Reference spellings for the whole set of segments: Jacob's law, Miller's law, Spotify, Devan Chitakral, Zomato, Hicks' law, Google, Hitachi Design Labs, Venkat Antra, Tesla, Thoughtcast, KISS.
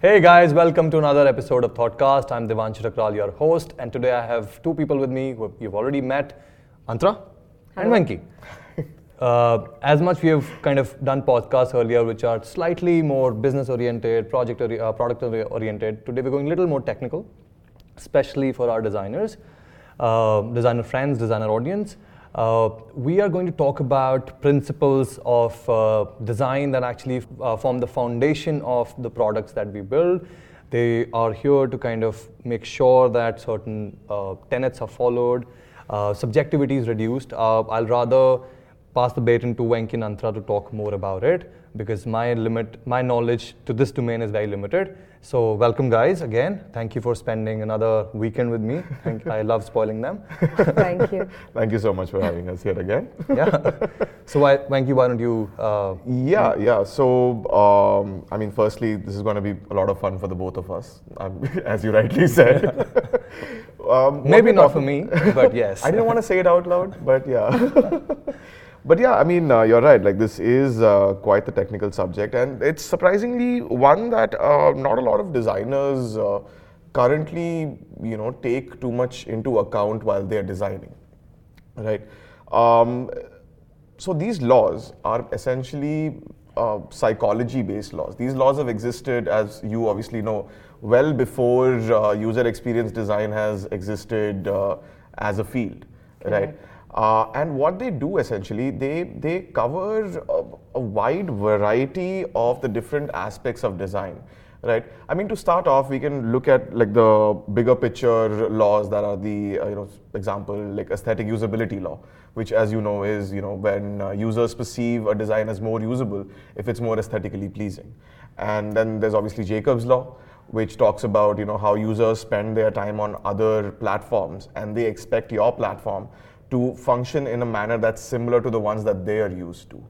Hey guys, welcome to another episode of Thoughtcast. I'm Devan Chitakral, your host, and today I have two people with me who you've already met, Antra and Venki. As much we have kind of done podcasts earlier which are slightly more business oriented, product oriented, today we're going a little more technical, especially for our designers, designer friends, designer audience. We are going to talk about principles of design that actually form the foundation of the products that we build. They are here to kind of make sure that certain tenets are followed, subjectivity is reduced. I'll rather pass the baton to Venki and Antra to talk more about it because my knowledge to this domain is very limited. So welcome guys again. Thank you for spending another weekend with me. I love spoiling them. Thank you. Thank you so much for having us here again. Yeah. So Venki, why don't you... So, firstly, this is going to be a lot of fun for the both of us, as you rightly said. Yeah. Maybe not for me, but yes. I didn't want to say it out loud, but yeah. But yeah, you're right, this is quite the technical subject, and it's surprisingly one that not a lot of designers currently, take too much into account while they're designing, right? So these laws are essentially psychology-based laws. These laws have existed, as you obviously know, well before user experience design has existed as a field, right? Mm-hmm. And what they do essentially, they cover a wide variety of the different aspects of design, right? To start off, we can look at the bigger picture laws that are the, example, aesthetic usability law, which as you know is, when users perceive a design as more usable if it's more aesthetically pleasing. And then there's obviously Jacob's law, which talks about, how users spend their time on other platforms and they expect your platform to function in a manner that's similar to the ones that they are used to,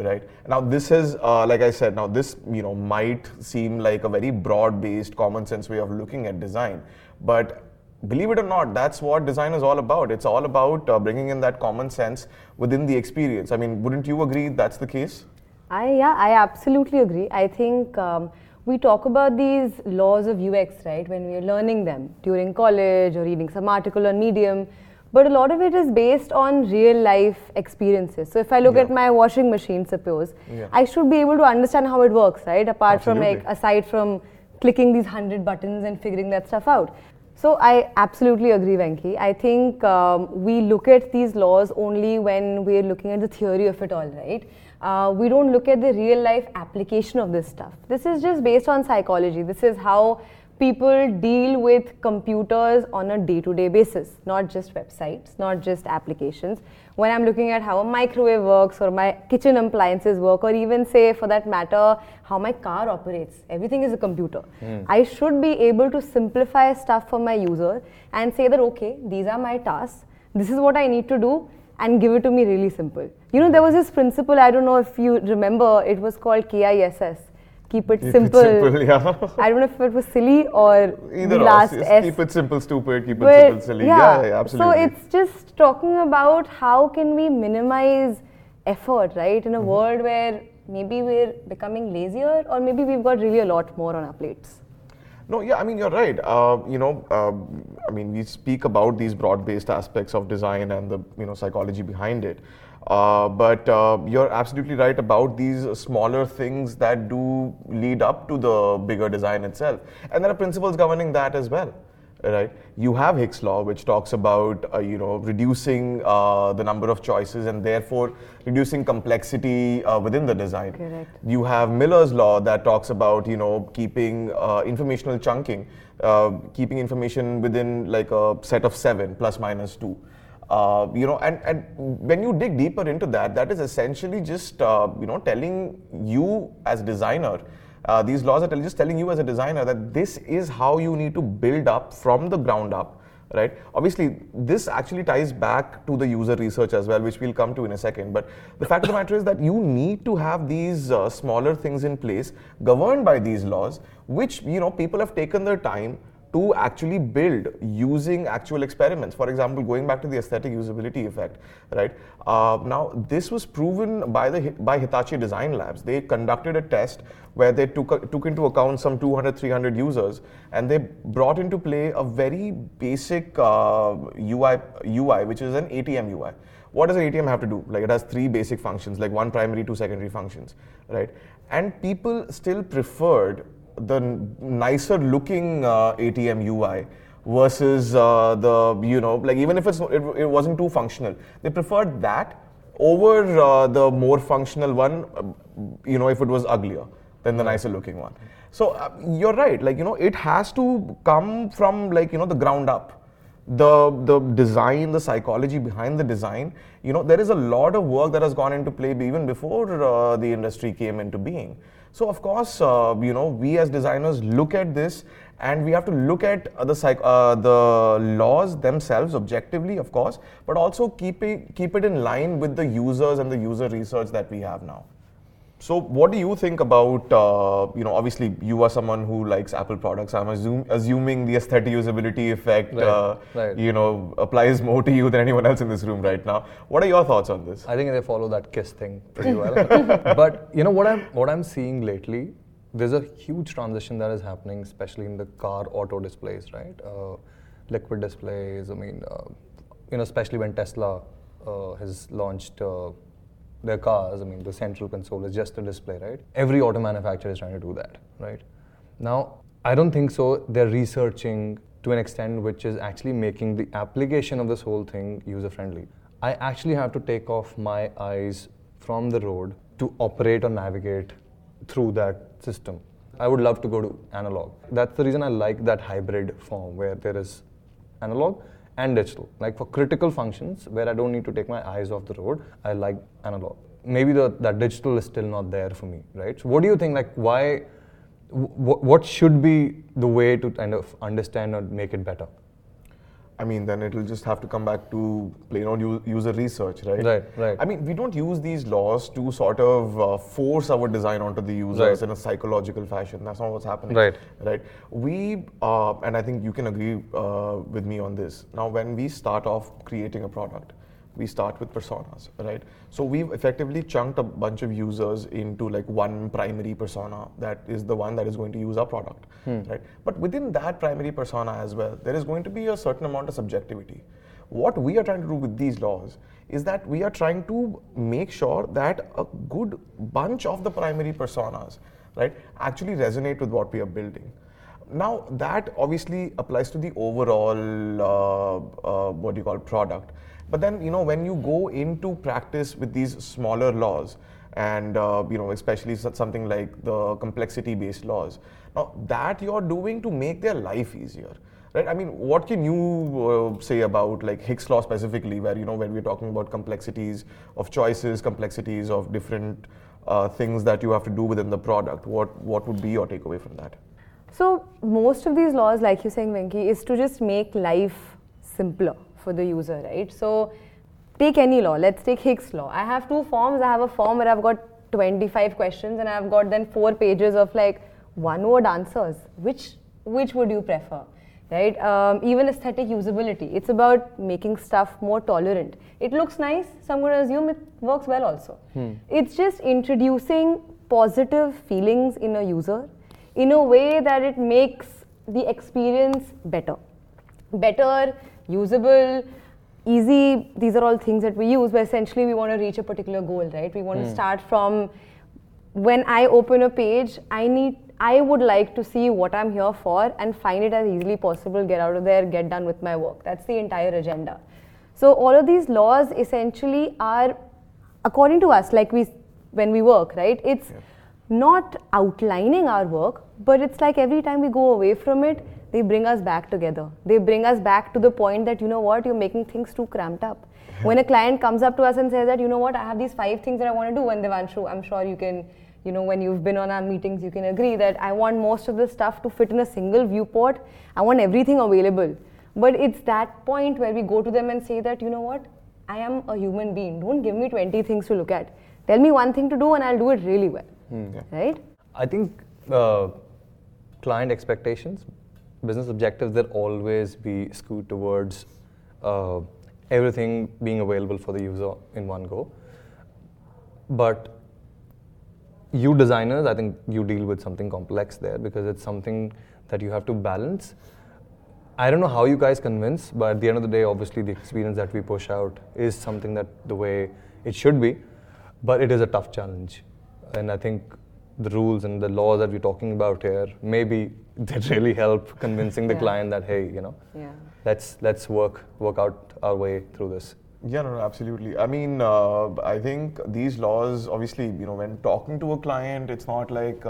right? Now this is, this might seem like a very broad-based common sense way of looking at design, but believe it or not, that's what design is all about. It's all about bringing in that common sense within the experience. Wouldn't you agree that's the case? I absolutely agree. I think we talk about these laws of UX, right, when we're learning them during college or reading some article on Medium. But a lot of it is based on real life experiences. So if I look at my washing machine, suppose, I should be able to understand how it works, right? Aside from clicking these 100 buttons and figuring that stuff out. So I absolutely agree, Venki. I think we look at these laws only when we're looking at the theory of it all, right? We don't look at the real life application of this stuff. This is just based on psychology. This is how people deal with computers on a day-to-day basis, not just websites, not just applications. When I'm looking at how a microwave works or my kitchen appliances work, or even say for that matter, how my car operates, everything is a computer. I should be able to simplify stuff for my user and say that, okay, these are my tasks, this is what I need to do, and give it to me really simple. There was this principle, I don't know if you remember, it was called KISS. Keep it simple. Yeah. I don't know if it was silly or either the last S. Keep it simple, stupid. Keep it simple, silly. Yeah, absolutely. So it's just talking about how can we minimize effort, right? In a world where maybe we're becoming lazier, or maybe we've got really a lot more on our plates. No, yeah, you're right. We speak about these broad-based aspects of design and the psychology behind it. But you're absolutely right about these smaller things that do lead up to the bigger design itself. And there are principles governing that as well, right? You have Hicks' law, which talks about, reducing the number of choices and therefore reducing complexity within the design. Correct. You have Miller's law that talks about, keeping informational chunking, keeping information within a set of 7 plus minus 2. And when you dig deeper into that, that is essentially just, telling you as designer, these laws are just telling you as a designer that this is how you need to build up from the ground up, right? Obviously, this actually ties back to the user research as well, which we'll come to in a second. But the fact of the matter is that you need to have these smaller things in place governed by these laws, which, people have taken their time to actually build using actual experiments. For example, going back to the aesthetic usability effect, right? Now, this was proven by Hitachi Design Labs. They conducted a test where they took into account some 200, 300 users, and they brought into play a very basic UI, which is an ATM UI. What does an ATM have to do? Like, it has three basic functions, like one primary, two secondary functions, right? And people still preferred the nicer looking ATM UI versus even if it wasn't too functional, they preferred that over the more functional one, if it was uglier than the nicer looking one. So you're right, it has to come from the ground up. The design, the psychology behind the design, there is a lot of work that has gone into play even before the industry came into being. So of course, we as designers look at this, and we have to look at the laws themselves objectively, of course, but also keep it in line with the users and the user research that we have now. So what do you think about, obviously you are someone who likes Apple products. I'm assuming the aesthetic usability effect, applies more to you than anyone else in this room right now. What are your thoughts on this? I think they follow that KISS thing pretty well. But what I'm seeing lately, there's a huge transition that is happening, especially in the car auto displays, right? Liquid displays, especially when Tesla has launched their cars, the central console is just a display, right? Every auto manufacturer is trying to do that, right? Now, I don't think so. They're researching to an extent which is actually making the application of this whole thing user-friendly. I actually have to take off my eyes from the road to operate or navigate through that system. I would love to go to analog. That's the reason I like that hybrid form where there is analog and digital. Like for critical functions where I don't need to take my eyes off the road, I like analog. Maybe that digital is still not there for me, right? So what do you think, why, what should be the way to kind of understand or make it better? Then it'll just have to come back to plain old user research, right? Right. We don't use these laws to sort of force our design onto the users in a psychological fashion. That's not what's happening. Right. We, and I think you can agree with me on this. Now, when we start off creating a product, we start with personas, right? So we've effectively chunked a bunch of users into one primary persona that is the one that is going to use our product, right? But within that primary persona as well, there is going to be a certain amount of subjectivity. What we are trying to do with these laws is that we are trying to make sure that a good bunch of the primary personas, right, actually resonate with what we are building. Now, that obviously applies to the overall, product. But then, when you go into practice with these smaller laws and, especially something like the complexity-based laws, now that you're doing to make their life easier, right? What can you say about Hicks' law specifically, where, when we're talking about complexities of choices, complexities of different things that you have to do within the product, what would be your takeaway from that? So most of these laws, like you're saying, Venki, is to just make life simpler for the user, right? So take any law. Let's take Hicks' law. I have two forms. I have a form where I've got 25 questions and I've got then 4 pages of one-word answers. Which would you prefer, right? Even aesthetic usability. It's about making stuff more tolerant. It looks nice, so I'm going to assume it works well also. It's just introducing positive feelings in a user in a way that it makes the experience better, usable, easy. These are all things that we use, but essentially we want to reach a particular goal, right? We want to start from, when I open a page, I would like to see what I'm here for and find it as easily possible, get out of there, get done with my work. That's the entire agenda. So all of these laws essentially are, according to us, when we work, right? It's not outlining our work, but it's every time we go away from it, they bring us back together. They bring us back to the point that, you're making things too cramped up. When a client comes up to us and says that, I have these 5 things that I want to do, and Devanshu, I'm sure you can, when you've been on our meetings, you can agree that I want most of the stuff to fit in a single viewport. I want everything available. But it's that point where we go to them and say that, I am a human being. Don't give me 20 things to look at. Tell me one thing to do and I'll do it really well, right? I think client expectations business objectives, they'll always be skewed towards everything being available for the user in one go. But you designers, I think you deal with something complex there because it's something that you have to balance. I don't know how you guys convince, but at the end of the day, obviously the experience that we push out is something that the way it should be, but it is a tough challenge. And I think the rules and the laws that we're talking about here, maybe that really help convincing the client that, hey, you know, let's work out our way through this. Yeah, no, absolutely. I mean, I think these laws, obviously, you know, when talking to a client, it's not like...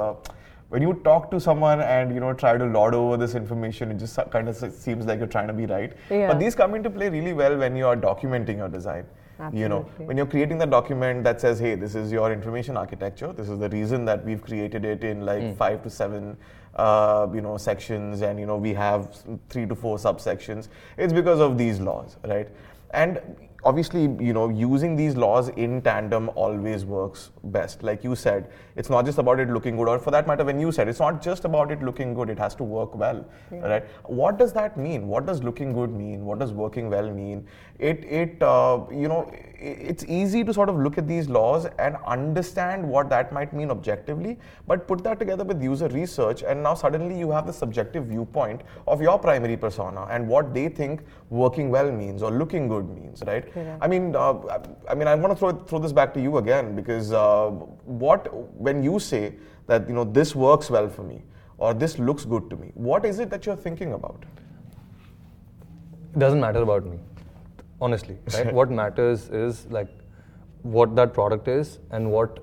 when you talk to someone and, you know, try to lord over this information, it just kind of seems like you're trying to be right. Yeah. But these come into play really well when you are documenting your design. Absolutely. You know, when you're creating the document that says, hey, this is your information architecture. This is the reason that we've created it in like 5 to 7 you know, sections, and, you know, we have 3 to 4 subsections. It's because of these laws, right? And obviously, you know, using these laws in tandem always works best. Like you said, it's not just about it looking good, or for that matter, when you said, it's not just about it looking good, it has to work well, right? What does that mean? What does looking good mean? What does working well mean? You know, it's easy to sort of look at these laws and understand what that might mean objectively, but put that together with user research, and now suddenly you have the subjective viewpoint of your primary persona and what they think working well means or looking good means, right? Yeah. I mean, I want to throw this back to you again, because when you say that, you know, this works well for me or this looks good to me, what is it that you're thinking about? It doesn't matter about me, honestly. Right? What matters is like what that product is and what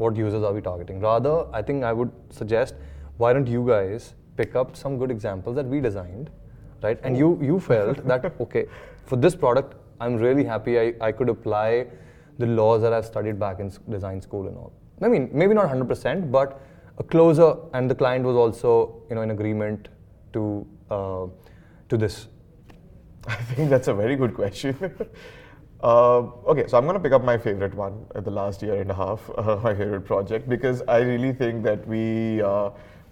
users are we targeting. Rather, I think I would suggest, why don't you guys pick up some good examples that we designed, right? And you felt that, okay, for this product, I'm really happy I could apply the laws that I've studied back in design school and all. I mean, maybe not 100%, but a closer, and the client was also, you know, in agreement to this. I think that's a very good question. Okay, so I'm going to pick up my favorite one at the last year and a half, my favorite project, because I really think that we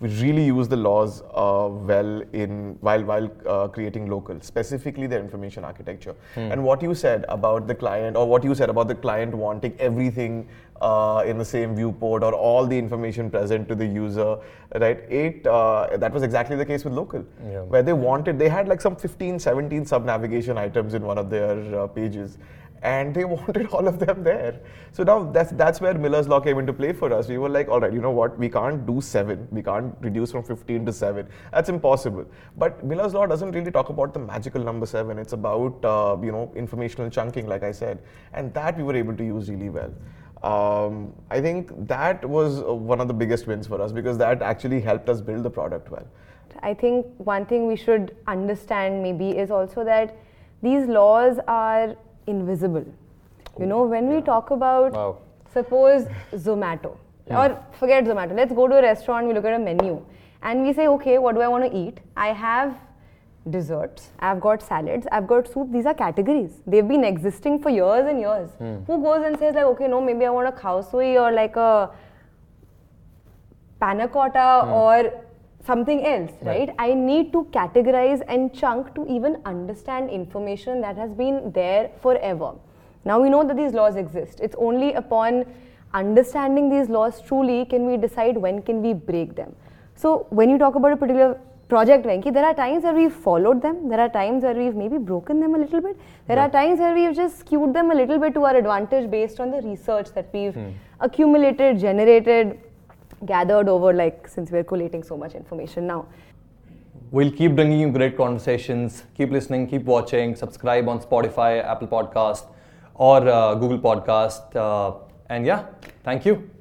really use the laws well in while creating local, specifically the information architecture. And what you said about the client, or what you said about the client wanting everything in the same viewport or all the information present to the user, right? That was exactly the case with local, where they had like some 15, 17 sub-navigation items in one of their pages, and they wanted all of them there. So now that's where Miller's law came into play for us. We were like, all right, you know what? We can't do 7. We can't reduce from 15 to 7. That's impossible. But Miller's law doesn't really talk about the magical number 7. It's about informational chunking, like I said, and that we were able to use really well. I think that was one of the biggest wins for us, because that actually helped us build the product well. I think one thing we should understand maybe is also that these laws are invisible. You know, when we talk about, suppose Zomato, or forget Zomato, let's go to a restaurant, we look at a menu and we say, okay, what do I want to eat? I have desserts, I've got salads, I've got soup. These are categories. They've been existing for years and years. Who goes and says like, okay, no, maybe I want a khao sui or like a panna cotta or something else, right? I need to categorize and chunk to even understand information that has been there forever. Now we know that these laws exist. It's only upon understanding these laws truly can we decide when can we break them. So when you talk about a particular project, Venki, there are times where we've followed them. There are times where we've maybe broken them a little bit. There are times where we've just skewed them a little bit to our advantage based on the research that we've accumulated, generated, gathered over, like, since we're collating so much information now. We'll keep bringing you great conversations. Keep listening, keep watching, subscribe on Spotify, Apple Podcast or Google Podcast. And thank you.